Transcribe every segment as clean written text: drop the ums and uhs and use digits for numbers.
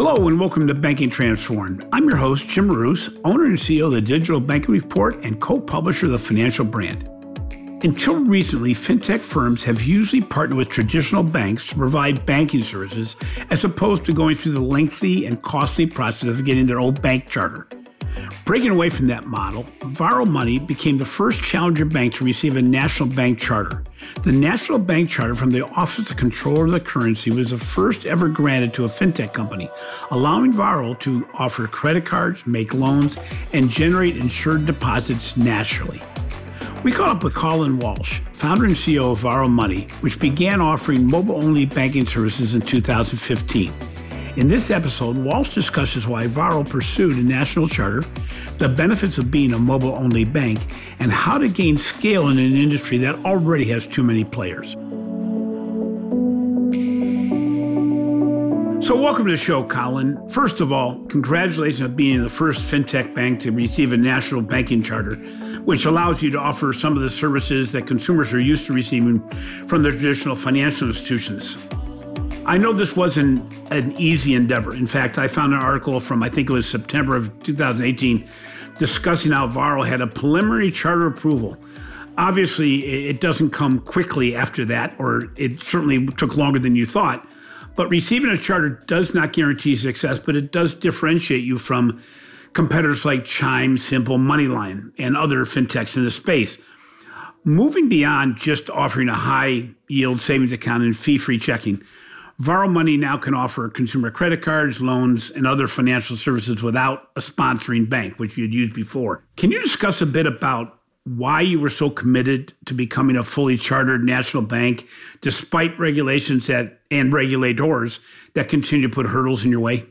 Hello and welcome to Banking Transformed. I'm your host, Jim Marous, owner and CEO of the Digital Banking Report and co-publisher of the Financial Brand. Until recently, fintech firms have usually partnered with traditional banks to provide banking services as opposed to going through the lengthy and costly process of getting their old bank charter. Breaking away from that model, Varo Money became the first challenger bank to receive a national bank charter. The national bank charter from the Office of the Comptroller of the Currency was the first ever granted to a fintech company, allowing Varo to offer credit cards, make loans, and generate insured deposits nationally. We caught up with Colin Walsh, founder and CEO of Varo Money, which began offering mobile-only banking services in 2015. In this episode, Walsh discusses why Varo pursued a national charter, the benefits of being a mobile-only bank, and how to gain scale in an industry that already has too many players. So welcome to the show, Colin. First of all, congratulations on being the first fintech bank to receive a national banking charter, which allows you to offer some of the services that consumers are used to receiving from their traditional financial institutions. I know this wasn't an easy endeavor. In fact, I found an article from, I think it was September of 2018, discussing how Varo had a preliminary charter approval. Obviously, it doesn't come quickly after that, or it certainly took longer than you thought. But receiving a charter does not guarantee success, but it does differentiate you from competitors like Chime, Simple, Moneyline, and other fintechs in the space. Moving beyond just offering a high-yield savings account and fee-free checking, Varo Money now can offer consumer credit cards, loans, and other financial services without a sponsoring bank, which you'd used before. Can you discuss a bit about why you were so committed to becoming a fully chartered national bank, despite regulations that and regulators that continue to put hurdles in your way?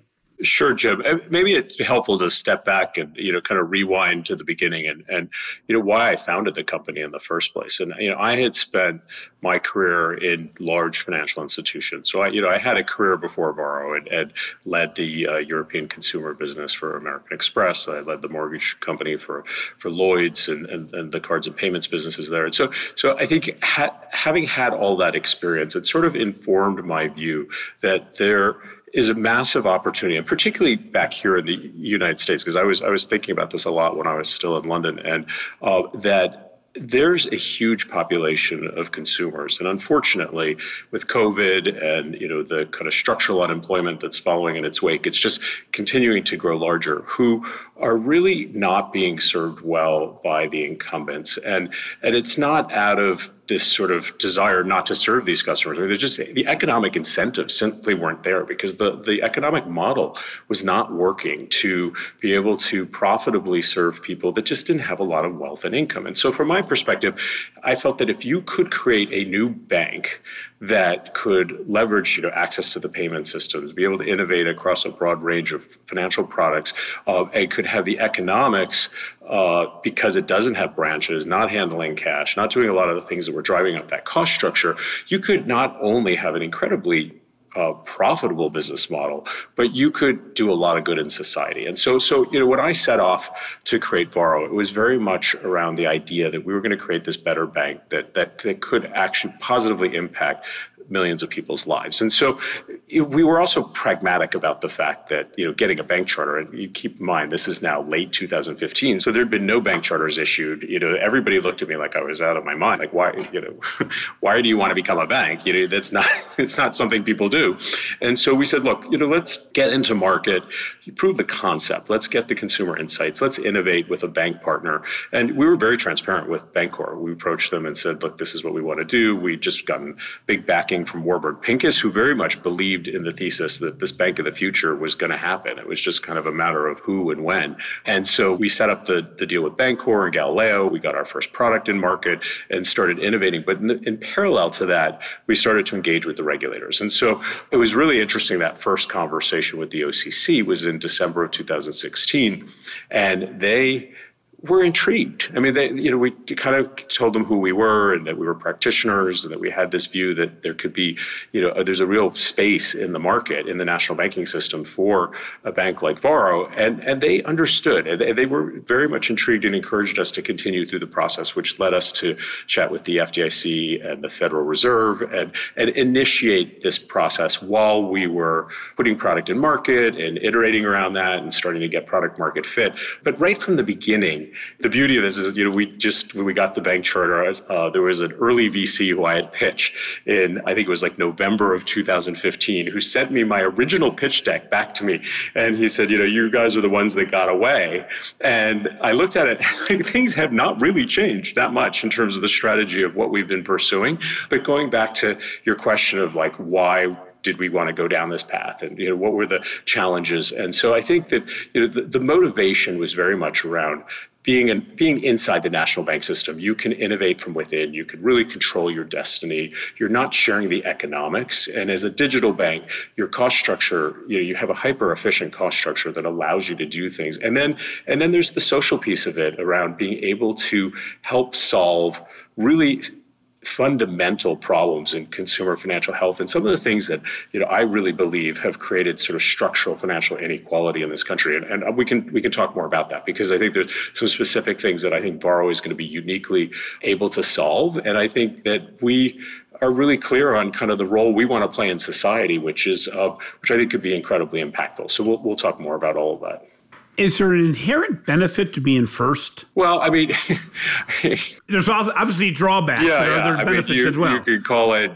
Sure, Jim. Maybe it's helpful to step back and kind of rewind to the beginning and why I founded the company in the first place. And I had spent my career in large financial institutions. So I had a career before Varo and led the European consumer business for American Express. I led the mortgage company for Lloyds and the cards and payments businesses there. And so I think having had all that experience, it sort of informed my view that there is a massive opportunity, and particularly back here in the United States, because I was thinking about this a lot when I was still in London, and that there's a huge population of consumers. And unfortunately, with COVID and the kind of structural unemployment that's following in its wake, it's just continuing to grow larger, who are really not being served well by the incumbents. And it's not out of this sort of desire not to serve these customers. I mean, just the economic incentives simply weren't there because the economic model was not working to be able to profitably serve people that just didn't have a lot of wealth and income. And so from my perspective, I felt that if you could create a new bank that could leverage access to the payment systems, be able to innovate across a broad range of financial products, and could have the economics because it doesn't have branches, not handling cash, not doing a lot of the things that were driving up that cost structure, you could not only have an incredibly profitable business model, but you could do a lot of good in society. And so when I set off to create Varo, it was very much around the idea that we were going to create this better bank that could actually positively impact millions of people's lives. And so we were also pragmatic about the fact that, getting a bank charter, and you keep in mind, this is now late 2015. So there'd been no bank charters issued. Everybody looked at me like I was out of my mind. Like, why do you want to become a bank? It's not something people do. And so we said, look, let's get into market, prove the concept. Let's get the consumer insights. Let's innovate with a bank partner. And we were very transparent with Bancorp. We approached them and said, look, this is what we want to do. We just gotten big backing from Warburg Pincus, who very much believed in the thesis that this bank of the future was going to happen. It was just kind of a matter of who and when. And so we set up the deal with Bancorp and Galileo. We got our first product in market and started innovating. But in parallel to that, we started to engage with the regulators. And so it was really interesting. That first conversation with the OCC was in December of 2016. And they were intrigued. I mean, they, you know, we kind of told them who we were and that we were practitioners and that we had this view that there could be, you know, there's a real space in the market, in the national banking system for a bank like Varo. And they understood, and they were very much intrigued and encouraged us to continue through the process, which led us to chat with the FDIC and the Federal Reserve and initiate this process while we were putting product in market and iterating around that and starting to get product market fit. But right from the beginning, the beauty of this is, you know, we just, when we got the bank charter, there was an early VC who I had pitched in, I think it was like November of 2015, who sent me my original pitch deck back to me. And he said, you know, you guys are the ones that got away. And I looked at it, things have not really changed that much in terms of the strategy of what we've been pursuing. But going back to your question of like, why did we want to go down this path? And, you know, what were the challenges? And so I think that, you know, the motivation was very much around being inside the national bank system. You can innovate from within. You can really control your destiny. You're not sharing the economics. And as a digital bank, your cost structure, you know, you have a hyper-efficient cost structure that allows you to do things. And then there's the social piece of it around being able to help solve really fundamental problems in consumer financial health. And some of the things that, you know, I really believe have created sort of structural financial inequality in this country. And we can talk more about that, because I think there's some specific things that I think Varo is going to be uniquely able to solve. And I think that we are really clear on kind of the role we want to play in society, which I think could be incredibly impactful. So we'll talk more about all of that. Is there an inherent benefit to being first? Well, I mean, there's obviously drawbacks. Yeah, there are other benefits as well. You could call it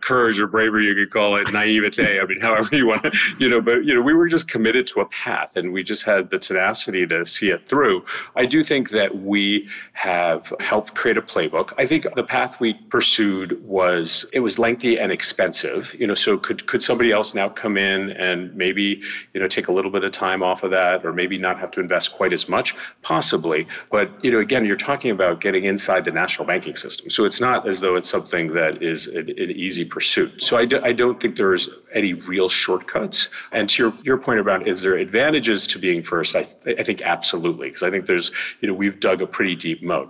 courage or bravery. You could call it naivete. I mean, however you want to, you know. But, you know, we were just committed to a path, and we just had the tenacity to see it through. I do think that we have helped create a playbook. I think the path we pursued was lengthy and expensive. You know, so could somebody else now come in and maybe, you know, take a little bit of time off of that, or maybe not have to invest quite as much, possibly. But, you know, again, you're talking about getting inside the national banking system. So it's not as though it's something that is an easy pursuit. So I don't think there's any real shortcuts. And to your point about, is there advantages to being first? I think absolutely, because I think there's, you know, we've dug a pretty deep moat.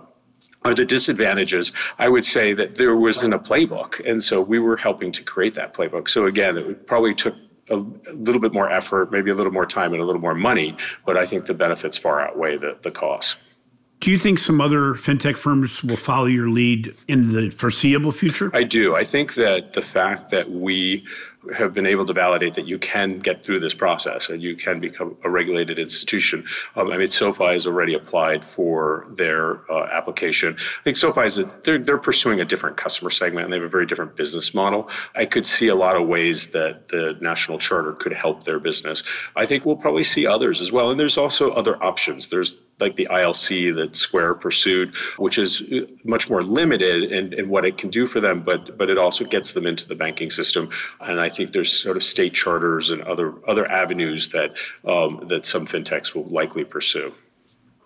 Are the disadvantages? I would say that there wasn't a playbook. And so we were helping to create that playbook. So again, it probably took a little bit more effort, maybe a little more time and a little more money, but I think the benefits far outweigh the cost. Do you think some other fintech firms will follow your lead in the foreseeable future? I do. I think that the fact that we have been able to validate that you can get through this process and you can become a regulated institution. I mean, SoFi has already applied for their application. I think SoFi they're pursuing a different customer segment, and they have a very different business model. I could see a lot of ways that the national charter could help their business. I think we'll probably see others as well. And there's also other options. There's like the ILC that Square pursued, which is much more limited in what it can do for them, but it also gets them into the banking system. And I think there's sort of state charters and other avenues that some fintechs will likely pursue.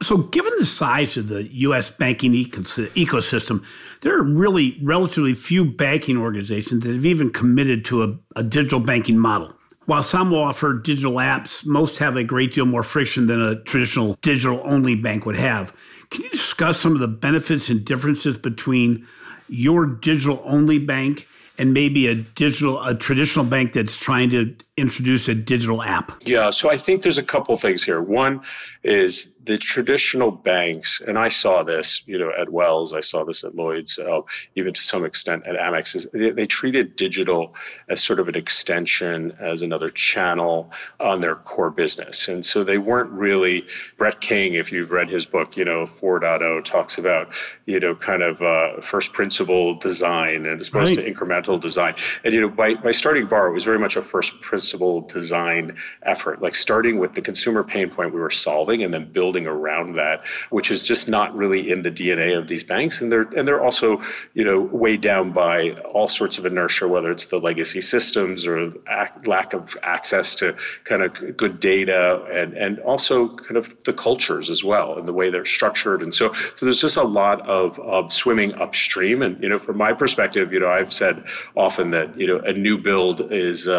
So given the size of the U.S. banking ecosystem, there are really relatively few banking organizations that have even committed to a digital banking model. While some will offer digital apps, most have a great deal more friction than a traditional digital-only bank would have. Can you discuss some of the benefits and differences between your digital-only bank and maybe a traditional bank that's trying to introduce a digital app? Yeah, so I think there's a couple things here. One is the traditional banks, and I saw this, you know, at Wells, I saw this at Lloyds, even to some extent at Amex, is they treated digital as sort of an extension, as another channel on their core business. And so they weren't really, Brett King, if you've read his book, you know, 4.0 talks about, you know, kind of first principle design and as opposed to incremental design. And, you know, by starting Varo, it was very much a first principle design effort, like starting with the consumer pain point we were solving and then building around that, which is just not really in the DNA of these banks. And they're also, you know, weighed down by all sorts of inertia, whether it's the legacy systems or lack of access to kind of good data and also kind of the cultures as well and the way they're structured. And so there's just a lot of swimming upstream. And, you know, from my perspective, you know, I've said often that, you know, a new build is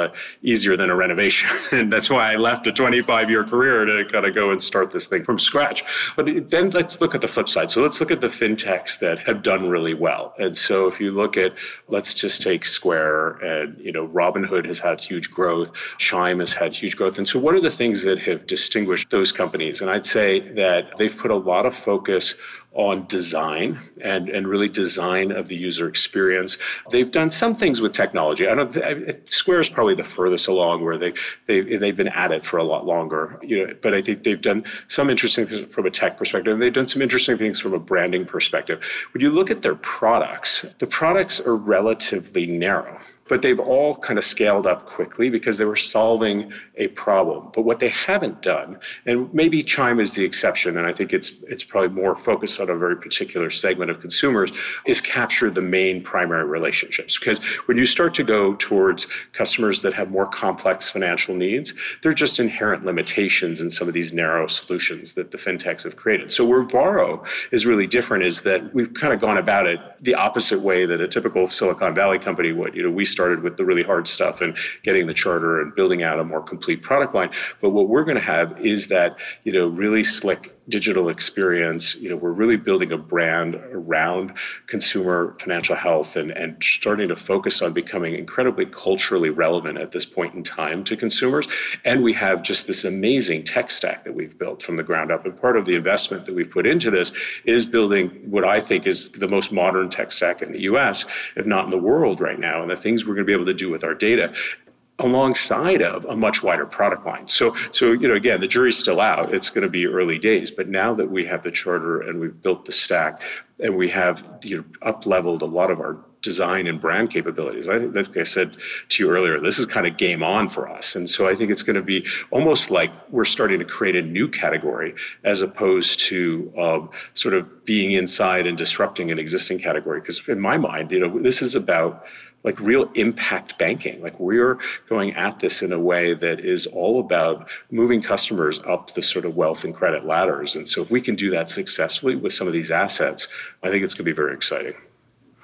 easier bigger than a renovation. And that's why I left a 25-year career to kind of go and start this thing from scratch. But then let's look at the flip side. So let's look at the fintechs that have done really well. And so if you look at, let's just take Square and, you know, Robinhood has had huge growth. Chime has had huge growth. And so what are the things that have distinguished those companies? And I'd say that they've put a lot of focus on design and really design of the user experience. They've done some things with technology. Square is probably the furthest along where they've been at it for a lot longer. You know, but I think they've done some interesting things from a tech perspective, and they've done some interesting things from a branding perspective. When you look at their products, the products are relatively narrow. But they've all kind of scaled up quickly because they were solving a problem. But what they haven't done, and maybe Chime is the exception, and I think it's probably more focused on a very particular segment of consumers, is capture the main primary relationships. Because when you start to go towards customers that have more complex financial needs, there are just inherent limitations in some of these narrow solutions that the fintechs have created. So where Varo is really different is that we've kind of gone about it the opposite way that a typical Silicon Valley company would. You know, we started with the really hard stuff and getting the charter and building out a more complete product line. But what we're going to have is that, you know, really slick digital experience. You know, we're really building a brand around consumer financial health and starting to focus on becoming incredibly culturally relevant at this point in time to consumers. And we have just this amazing tech stack that we've built from the ground up. And part of the investment that we've put into this is building what I think is the most modern tech stack in the US, if not in the world right now, and the things we're going to be able to do with our data, alongside of a much wider product line. So you know, again, the jury's still out. It's going to be early days. But now that we have the charter and we've built the stack and we have, you know, up-leveled a lot of our design and brand capabilities, I think, that's like I said to you earlier, this is kind of game on for us. And so I think it's going to be almost like we're starting to create a new category as opposed to sort of being inside and disrupting an existing category. Because in my mind, you know, this is about like real impact banking. Like we're going at this in a way that is all about moving customers up the sort of wealth and credit ladders. And so if we can do that successfully with some of these assets, I think it's going to be very exciting.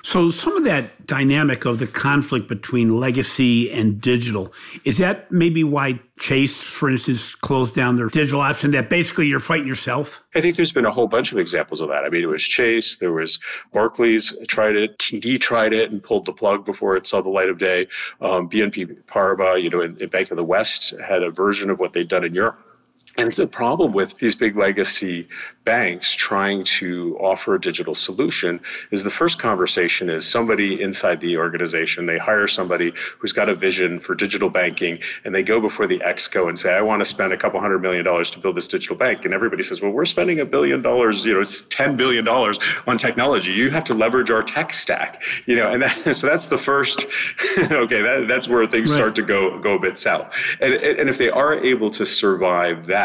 So some of that dynamic of the conflict between legacy and digital, is that maybe why Chase, for instance, closed down their digital option, that basically you're fighting yourself? I think there's been a whole bunch of examples of that. I mean, it was Chase, there was Barclays tried it, TD tried it and pulled the plug before it saw the light of day. BNP Paribas, you know, in Bank of the West had a version of what they'd done in Europe. And it's a problem with these big legacy banks trying to offer a digital solution is the first conversation is somebody inside the organization. They hire somebody who's got a vision for digital banking, and they go before the exco and say, I want to spend $200 million to build this digital bank. And everybody says, well, we're spending $1 billion, you know, it's $10 billion on technology. You have to leverage our tech stack, you know, and so that's the first, okay, that's where things right. Start to go a bit south. And if they are able to survive that,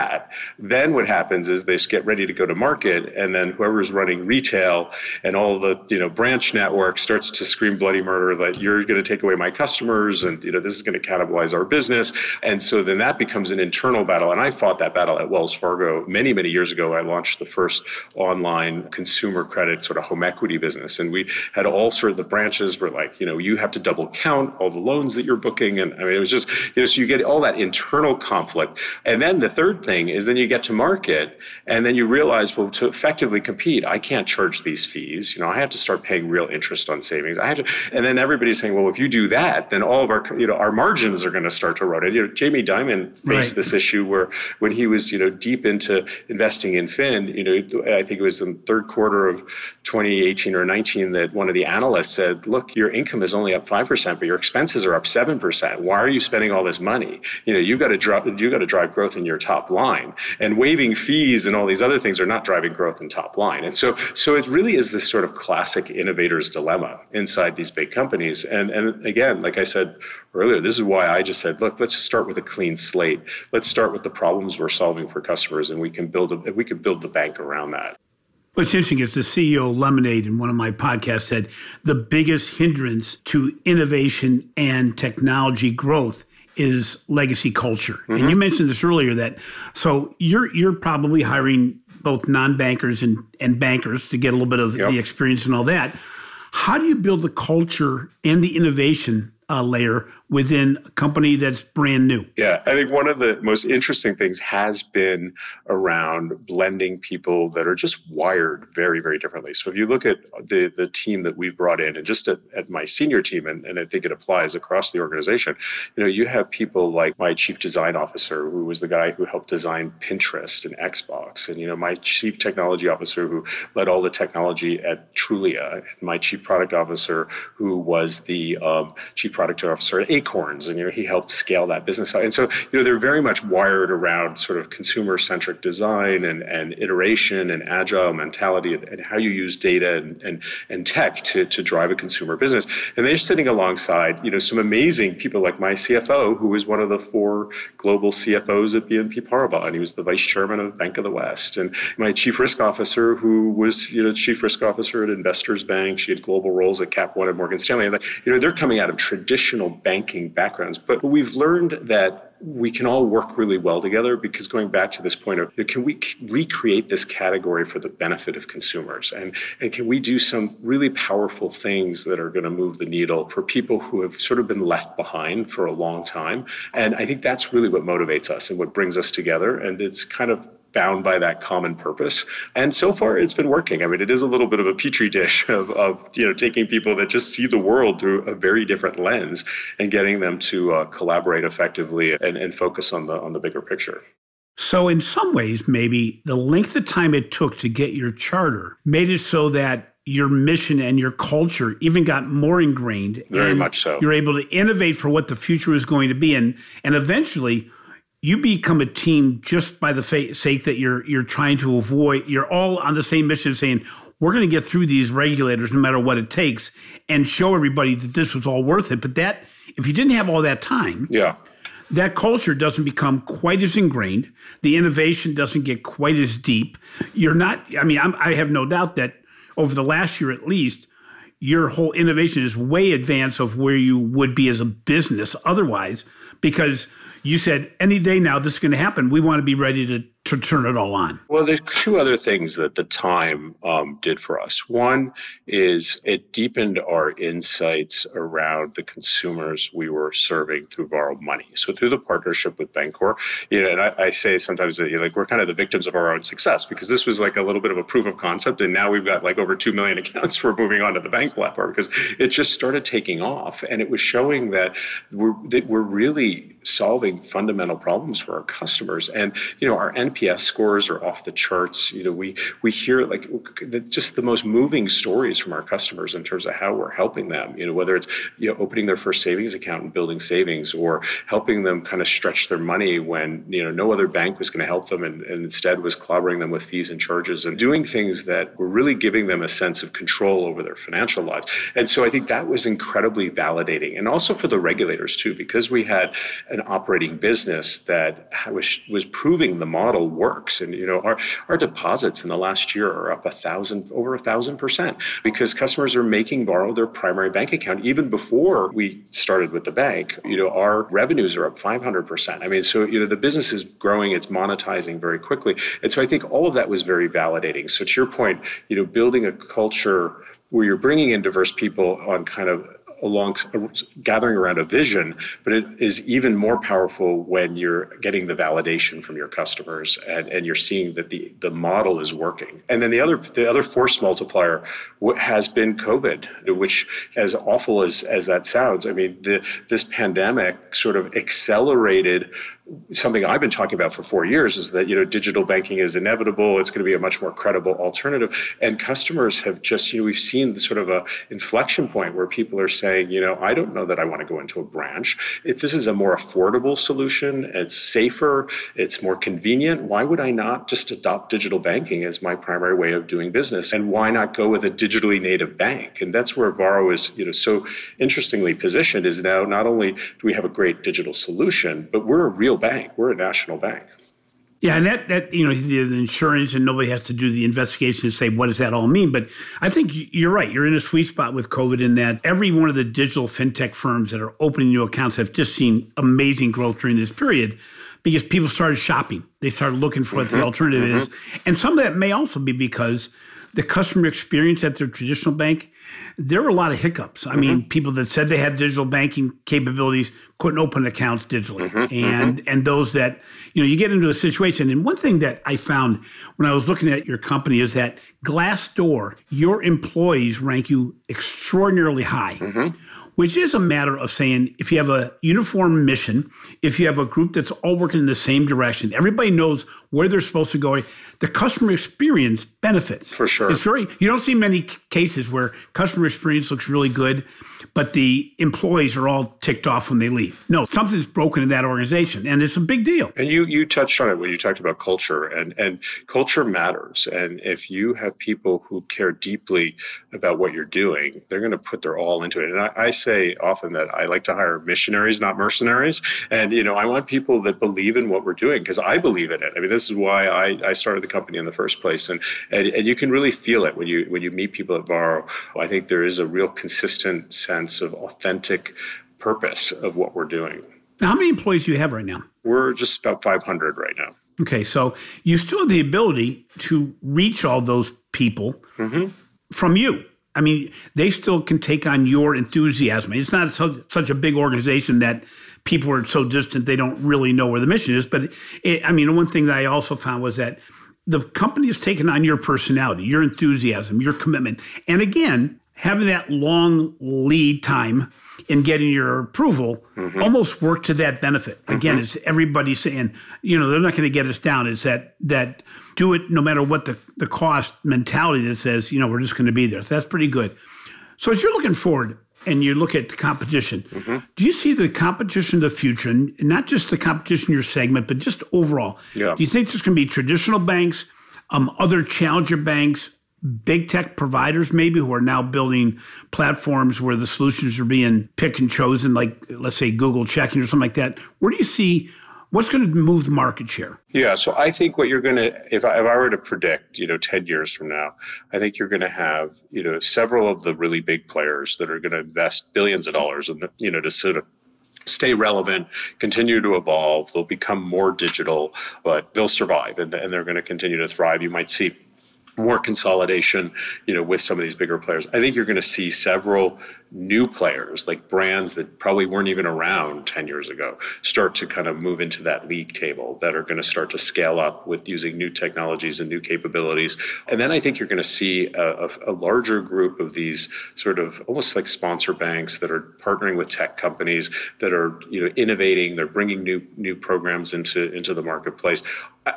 then what happens is they get ready to go to market, and then whoever's running retail and all the, you know, branch network starts to scream bloody murder that you're going to take away my customers, and, you know, this is going to cannibalize our business. And so then that becomes an internal battle. And I fought that battle at Wells Fargo many, many years ago. I launched the first online consumer credit sort of home equity business. And we had all sort of the branches were like, you know, you have to double count all the loans that you're booking. And I mean, it was just, you know, so you get all that internal conflict. And then the third thing is then you get to market and then you realize, well, to effectively compete, I can't charge these fees. You know, I have to start paying real interest on savings. I have to, and then everybody's saying, well, if you do that, then all of our, you know, our margins are going to start to erode. You know, Jamie Dimon faced this issue where when he was, you know, deep into investing in Fin, you know, I think it was in the third quarter of 2018 or 19 that one of the analysts said, look, your income is only up 5%, but your expenses are up 7%. Why are you spending all this money? You know, you've got to drive growth in your top line, and waiving fees and all these other things are not driving growth in top line. And so it really is this sort of classic innovator's dilemma inside these big companies. And again, like I said earlier, this is why I just said, look, let's just start with a clean slate. Let's start with the problems we're solving for customers, and we can build the bank around that. What's interesting is the CEO of Lemonade in one of my podcasts said the biggest hindrance to innovation and technology growth is legacy culture. Mm-hmm. And you mentioned this earlier, that so you're probably hiring both non-bankers and bankers to get a little bit of the experience and all that. How do you build the culture and the innovation layer within a company that's brand new. Yeah, I think one of the most interesting things has been around blending people that are just wired very, very differently. So if you look at the team that we've brought in, and just at my senior team, and I think it applies across the organization, you know, you have people like my chief design officer, who was the guy who helped design Pinterest and Xbox, and, you know, my chief technology officer who led all the technology at Trulia, and my chief product officer who was the chief product officer at Acorns, and, you know, he helped scale that business out. And so, you know, they're very much wired around sort of consumer-centric design and iteration and agile mentality and how you use data and tech to drive a consumer business. And they're sitting alongside, you know, some amazing people like my CFO, who was one of the 4 global CFOs at BNP Paribas, and he was the vice chairman of Bank of the West, and my chief risk officer, who was, you know, chief risk officer at Investors Bank. She had global roles at Cap One and Morgan Stanley. And, you know, they're coming out of traditional banking backgrounds, but we've learned that we can all work really well together, because going back to this point of, can we recreate this category for the benefit of consumers? And can we do some really powerful things that are going to move the needle for people who have sort of been left behind for a long time? And I think that's really what motivates us and what brings us together. And it's kind of bound by that common purpose. And so far, it's been working. I mean, it is a little bit of a petri dish of you know, taking people that just see the world through a very different lens and getting them to collaborate effectively and focus on the bigger picture. So in some ways, maybe the length of time it took to get your charter made it so that your mission and your culture even got more ingrained. Very much so. You're able to innovate for what the future is going to be. And eventually, you become a team just by the sake that you're trying to avoid. You're all on the same mission saying, we're going to get through these regulators no matter what it takes, and show everybody that this was all worth it. But that, if you didn't have all that time, that culture doesn't become quite as ingrained. The innovation doesn't get quite as deep. You're not, I mean, I have no doubt that over the last year at least, your whole innovation is way advanced of where you would be as a business otherwise, because you said, any day now, this is going to happen. We want to be ready to turn it all on. Well, there's 2 other things that the time did for us. One is it deepened our insights around the consumers we were serving through Varo Money. So through the partnership with Bancorp, you know, and I say sometimes that, you know, like, we're kind of the victims of our own success, because this was like a little bit of a proof of concept, and now we've got like over 2 million accounts we're moving on to the bank platform, because it just started taking off, and it was showing that we're really solving fundamental problems for our customers. And, you know, our NPS scores are off the charts. You know, we hear like just the most moving stories from our customers in terms of how we're helping them, you know, whether it's, you know, opening their first savings account and building savings, or helping them kind of stretch their money when, you know, no other bank was going to help them, and instead was clobbering them with fees and charges, and doing things that were really giving them a sense of control over their financial lives. And so I think that was incredibly validating. And also for the regulators too, because we had an operating business that was proving the model works. And, you know, our deposits in the last year are up over 1,000%, because customers are making Varo their primary bank account. Even before we started with the bank, you know, our revenues are up 500%. I mean, so, you know, the business is growing, it's monetizing very quickly. And so I think all of that was very validating. So to your point, you know, building a culture where you're bringing in diverse people on kind of gathering around a vision, but it is even more powerful when you're getting the validation from your customers and you're seeing that the model is working. And then the other force multiplier has been COVID, which, as awful as that sounds, I mean, this pandemic sort of accelerated something I've been talking about for 4 years, is that, you know, digital banking is inevitable. It's going to be a much more credible alternative. And customers have just, you know, we've seen the sort of a inflection point where people are saying, you know, I don't know that I want to go into a branch. If this is a more affordable solution, it's safer, it's more convenient, why would I not just adopt digital banking as my primary way of doing business? And why not go with a digitally native bank? And that's where Varo is, you know, so interestingly positioned, is now not only do we have a great digital solution, but we're a real bank. We're a national bank. Yeah, and that you know, the insurance, and nobody has to do the investigation to say, what does that all mean? But I think you're right. You're in a sweet spot with COVID in that every one of the digital fintech firms that are opening new accounts have just seen amazing growth during this period, because people started shopping. They started looking for what the alternative is. And some of that may also be because the customer experience at their traditional bank, there were a lot of hiccups. I mean, people that said they had digital banking capabilities couldn't open accounts digitally. And those that, you know, you get into a situation. And one thing that I found when I was looking at your company is that Glassdoor, your employees rank you extraordinarily high. Which is a matter of saying, if you have a uniform mission, if you have a group that's all working in the same direction, everybody knows where they're supposed to go, the customer experience benefits. For sure. It's very, you don't see many cases where customer experience looks really good, but the employees are all ticked off when they leave. No, something's broken in that organization, and it's a big deal. And you touched on it when you talked about culture, and culture matters. And if you have people who care deeply about what you're doing, they're going to put their all into it. And I say often that I like to hire missionaries, not mercenaries. And, you know, I want people that believe in what we're doing because I believe in it. I mean, this is why I started the company in the first place. And you can really feel it when you meet people at Varo. I think there is a real consistent sense of authentic purpose of what we're doing. Now, how many employees do you have right now? We're just about 500 right now. Okay. So you still have the ability to reach all those people from you. I mean, they still can take on your enthusiasm. It's not such a big organization that people are so distant they don't really know where the mission is. But, one thing that I also found was that the company has taken on your personality, your enthusiasm, your commitment. And again, having that long lead time in getting your approval almost worked to that benefit. Again, it's everybody saying, you know, they're not going to get us down. It's that do it no matter what the cost mentality that says, you know, we're just going to be there. So that's pretty good. So as you're looking forward and you look at the competition, do you see the competition of the future, and not just the competition in your segment, but just overall? Yeah. Do you think there's going to be traditional banks, other challenger banks, big tech providers maybe who are now building platforms where the solutions are being picked and chosen, like, let's say, Google Checking or something like that? Where do you see what's going to move the market share? Yeah, so I think what you're going to, if I were to predict, you know, 10 years from now, I think you're going to have, you know, several of the really big players that are going to invest billions of dollars in, you know, to sort of stay relevant, continue to evolve. They'll become more digital, but they'll survive and they're going to continue to thrive. You might see more consolidation, you know, with some of these bigger players. I think you're going to see several new players, like brands that probably weren't even around 10 years ago, start to kind of move into that league table that are going to start to scale up with using new technologies and new capabilities. And then I think you're going to see a larger group of these sort of almost like sponsor banks that are partnering with tech companies that are, you know, innovating. They're bringing new programs into the marketplace.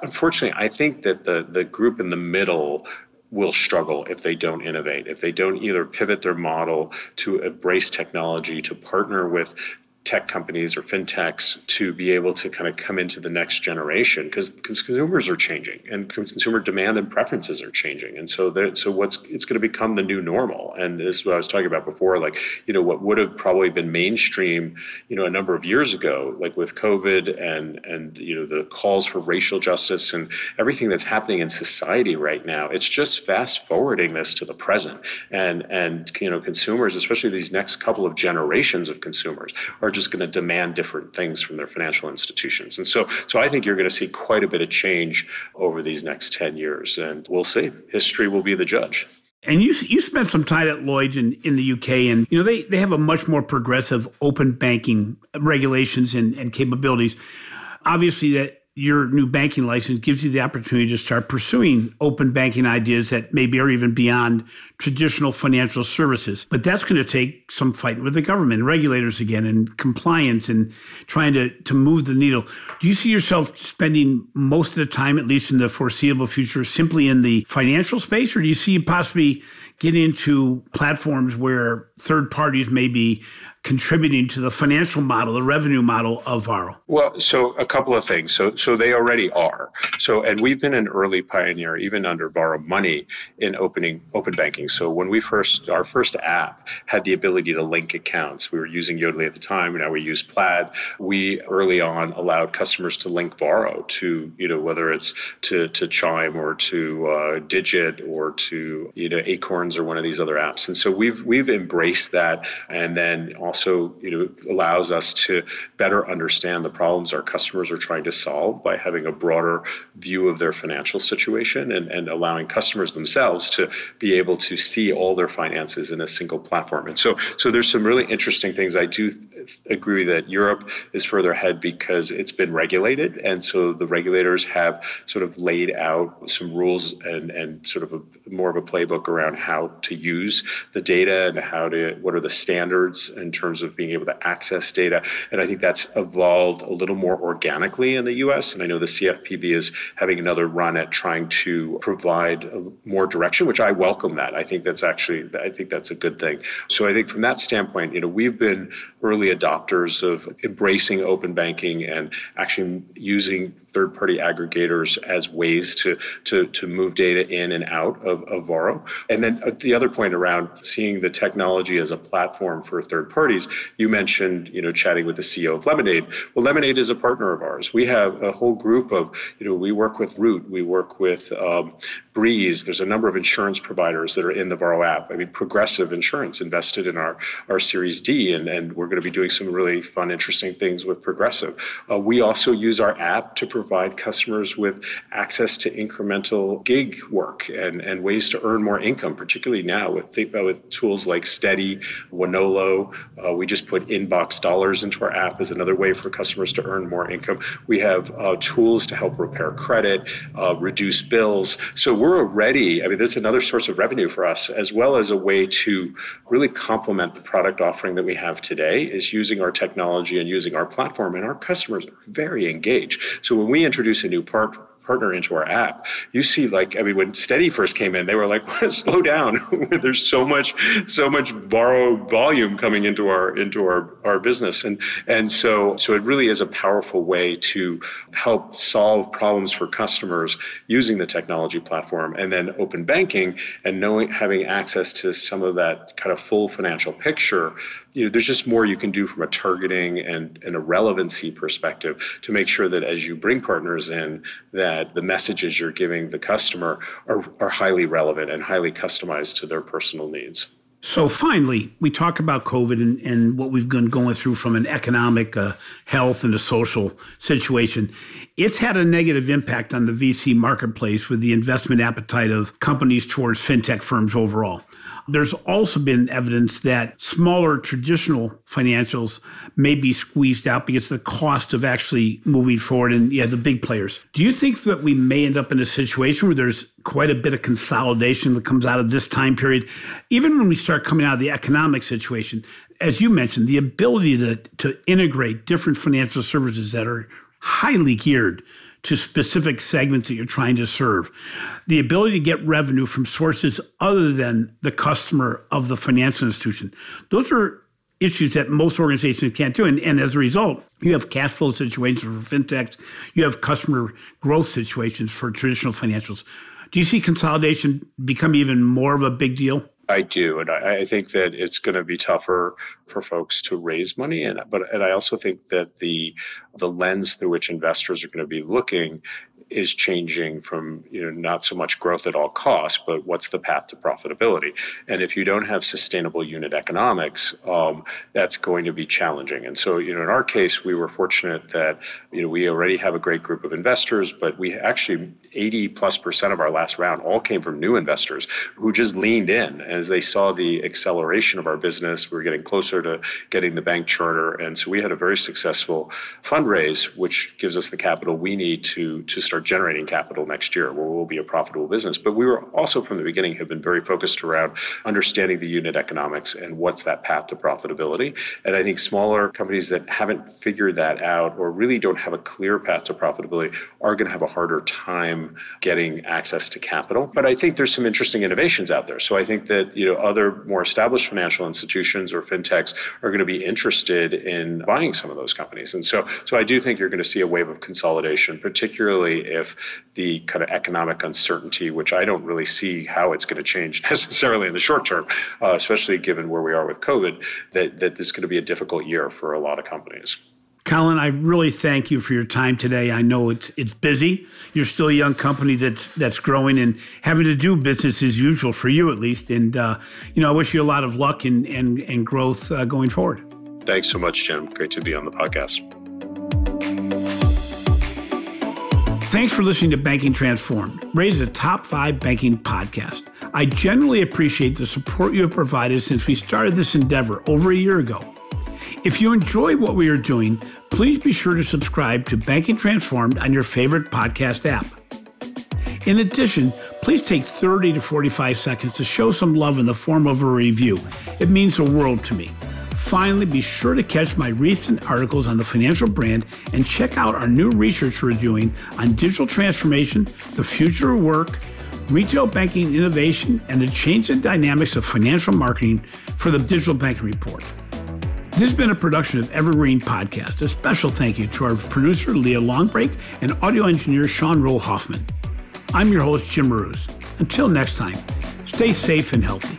Unfortunately, I think that the group in the middle will struggle if they don't innovate, if they don't either pivot their model to embrace technology, to partner with tech companies or fintechs to be able to kind of come into the next generation, because consumers are changing and consumer demand and preferences are changing. And so it's going to become the new normal. And this is what I was talking about before, like, you know, what would have probably been mainstream, you know, a number of years ago, like with COVID and, you know, the calls for racial justice and everything that's happening in society right now, it's just fast forwarding this to the present. And, you know, consumers, especially these next couple of generations of consumers, are just going to demand different things from their financial institutions. And so I think you're going to see quite a bit of change over these next 10 years. And we'll see. History will be the judge. And you spent some time at Lloyds in the UK, and, you know, they have a much more progressive open banking regulations and capabilities. Obviously, that your new banking license gives you the opportunity to start pursuing open banking ideas that maybe are even beyond traditional financial services. But that's going to take some fighting with the government and regulators again, and compliance, and trying to move the needle. Do you see yourself spending most of the time, at least in the foreseeable future, simply in the financial space? Or do you see you possibly get into platforms where third parties may be contributing to the financial model, the revenue model of Varo? Well, so a couple of things. So they already are. So, and we've been an early pioneer, even under Varo Money, in open banking. So when our first app had the ability to link accounts, we were using Yodlee at the time. Now we use Plaid. We early on allowed customers to link Varo to, you know, whether it's to Chime or to Digit or to, you know, Acorns Acorns or one of these other apps. And so we've embraced that, and then also, allows us to better understand the problems our customers are trying to solve by having a broader view of their financial situation, and allowing customers themselves to be able to see all their finances in a single platform. And so there's some really interesting things. I do agree that Europe is further ahead because it's been regulated. And so the regulators have sort of laid out some rules and sort of more of a playbook around how to use the data and what are the standards in terms of being able to access data. And I think that's evolved a little more organically in the US. And I know the CFPB is having another run at trying to provide more direction, which I welcome that. I think that's a good thing. So I think from that standpoint, we've been early adopters of embracing open banking and actually using third-party aggregators as ways to move data in and out of Varo. And then the other point around seeing the technology as a platform for third parties, you mentioned, chatting with the CEO of Lemonade. Well, Lemonade is a partner of ours. We have a whole group of, we work with Root, we work with Breeze. There's a number of insurance providers that are in the Varo app. I mean, Progressive Insurance invested in our Series D, and we're going to be doing some really fun, interesting things with Progressive. We also use our app to provide customers with access to incremental gig work and ways to earn more income, particularly now with tools like Steady, Wanolo. We just put inbox dollars into our app as another way for customers to earn more income. We have tools to help repair credit, reduce bills. So we're already, that's another source of revenue for us, as well as a way to really complement the product offering that we have today is using our technology and using our platform, and our customers are very engaged. So when we introduce a new partner into our app, you see, when Steady first came in, they were like, slow down. There's so much Varo volume coming into our business. And so it really is a powerful way to help solve problems for customers using the technology platform, and then open banking and having access to some of that kind of full financial picture. There's just more you can do from a targeting and a relevancy perspective to make sure that as you bring partners in, that the messages you're giving the customer are highly relevant and highly customized to their personal needs. So finally, we talk about COVID and what we've been going through from an economic, health, and a social situation. It's had a negative impact on the VC marketplace with the investment appetite of companies towards fintech firms overall. There's also been evidence that smaller traditional financials may be squeezed out because of the cost of actually moving forward and the big players. Do you think that we may end up in a situation where there's quite a bit of consolidation that comes out of this time period? Even when we start coming out of the economic situation, as you mentioned, the ability to integrate different financial services that are highly geared to specific segments that you're trying to serve, the ability to get revenue from sources other than the customer of the financial institution. Those are issues that most organizations can't do. And as a result, you have cash flow situations for fintechs. You have customer growth situations for traditional financials. Do you see consolidation become even more of a big deal? I do, and I think that it's going to be tougher for folks to raise money, and I also think that the lens through which investors are going to be looking is changing from not so much growth at all costs, but what's the path to profitability? And if you don't have sustainable unit economics, that's going to be challenging. And so in our case, we were fortunate that we already have a great group of investors, but we actually 80+% of our last round all came from new investors who just leaned in as they saw the acceleration of our business. We were getting closer to getting the bank charter. And so we had a very successful fundraise, which gives us the capital we need to start generating capital next year, where we'll be a profitable business. But we were also from the beginning have been very focused around understanding the unit economics and what's that path to profitability. And I think smaller companies that haven't figured that out or really don't have a clear path to profitability are going to have a harder time getting access to capital. But I think there's some interesting innovations out there. So I think that other more established financial institutions or fintechs are going to be interested in buying some of those companies. And so I do think you're going to see a wave of consolidation, particularly if the kind of economic uncertainty, which I don't really see how it's going to change necessarily in the short term, especially given where we are with COVID, that this is going to be a difficult year for a lot of companies. Colin, I really thank you for your time today. I know it's busy. You're still a young company that's growing and having to do business as usual for you at least. And I wish you a lot of luck and growth going forward. Thanks so much, Jim. Great to be on the podcast. Thanks for listening to Banking Transformed, rated a top 5 banking podcast. I generally appreciate the support you have provided since we started this endeavor over a year ago. If you enjoy what we are doing, please be sure to subscribe to Banking Transformed on your favorite podcast app. In addition, please take 30 to 45 seconds to show some love in the form of a review. It means the world to me. Finally, be sure to catch my recent articles on the Financial Brand and check out our new research we're doing on digital transformation, the future of work, retail banking innovation, and the changing dynamics of financial marketing for the Digital Banking Report. This has been a production of Evergreen Podcast. A special thank you to our producer, Leah Longbreak, and audio engineer, Sean Roll Hoffman. I'm your host, Jim Marous. Until next time, stay safe and healthy.